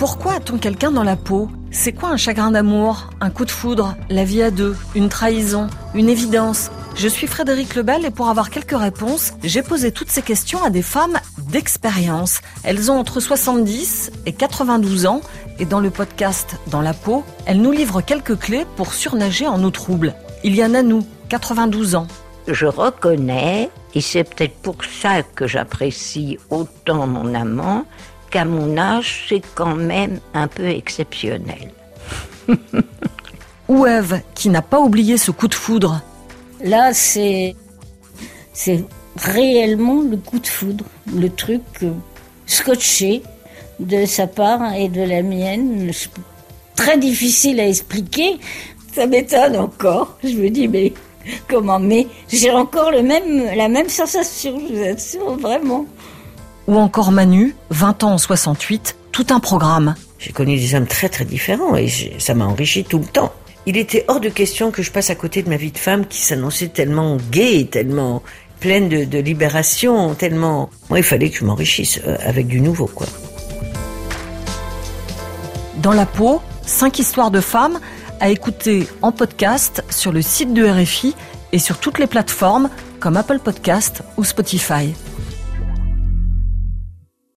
Pourquoi a-t-on quelqu'un dans la peau ? C'est quoi un chagrin d'amour, un coup de foudre, la vie à deux, une trahison, une évidence ? Je suis Frédérique Lebel et pour avoir quelques réponses, j'ai posé toutes ces questions à des femmes d'expérience. Elles ont entre 70 et 92 ans et dans le podcast « Dans la peau », elles nous livrent quelques clés pour surnager en eau trouble. Il y en a nous, 92 ans. Je reconnais, et c'est peut-être pour ça que j'apprécie autant mon amant, qu'à mon âge, c'est quand même un peu exceptionnel. Ou Ève, qui n'a pas oublié ce coup de foudre. Là, c'est réellement le coup de foudre, le truc scotché de sa part et de la mienne. Très difficile à expliquer, ça m'étonne encore. Je me dis, mais comment ? Mais j'ai encore la même sensation, je vous assure, vraiment. Ou encore Manu, 20 ans en 68, tout un programme. J'ai connu des hommes très très différents et ça m'a enrichi tout le temps. Il était hors de question que je passe à côté de ma vie de femme qui s'annonçait tellement gaie, tellement pleine de libération, tellement... Moi, il fallait que je m'enrichisse avec du nouveau, quoi. Dans la peau, 5 histoires de femmes à écouter en podcast sur le site de RFI et sur toutes les plateformes comme Apple Podcast ou Spotify.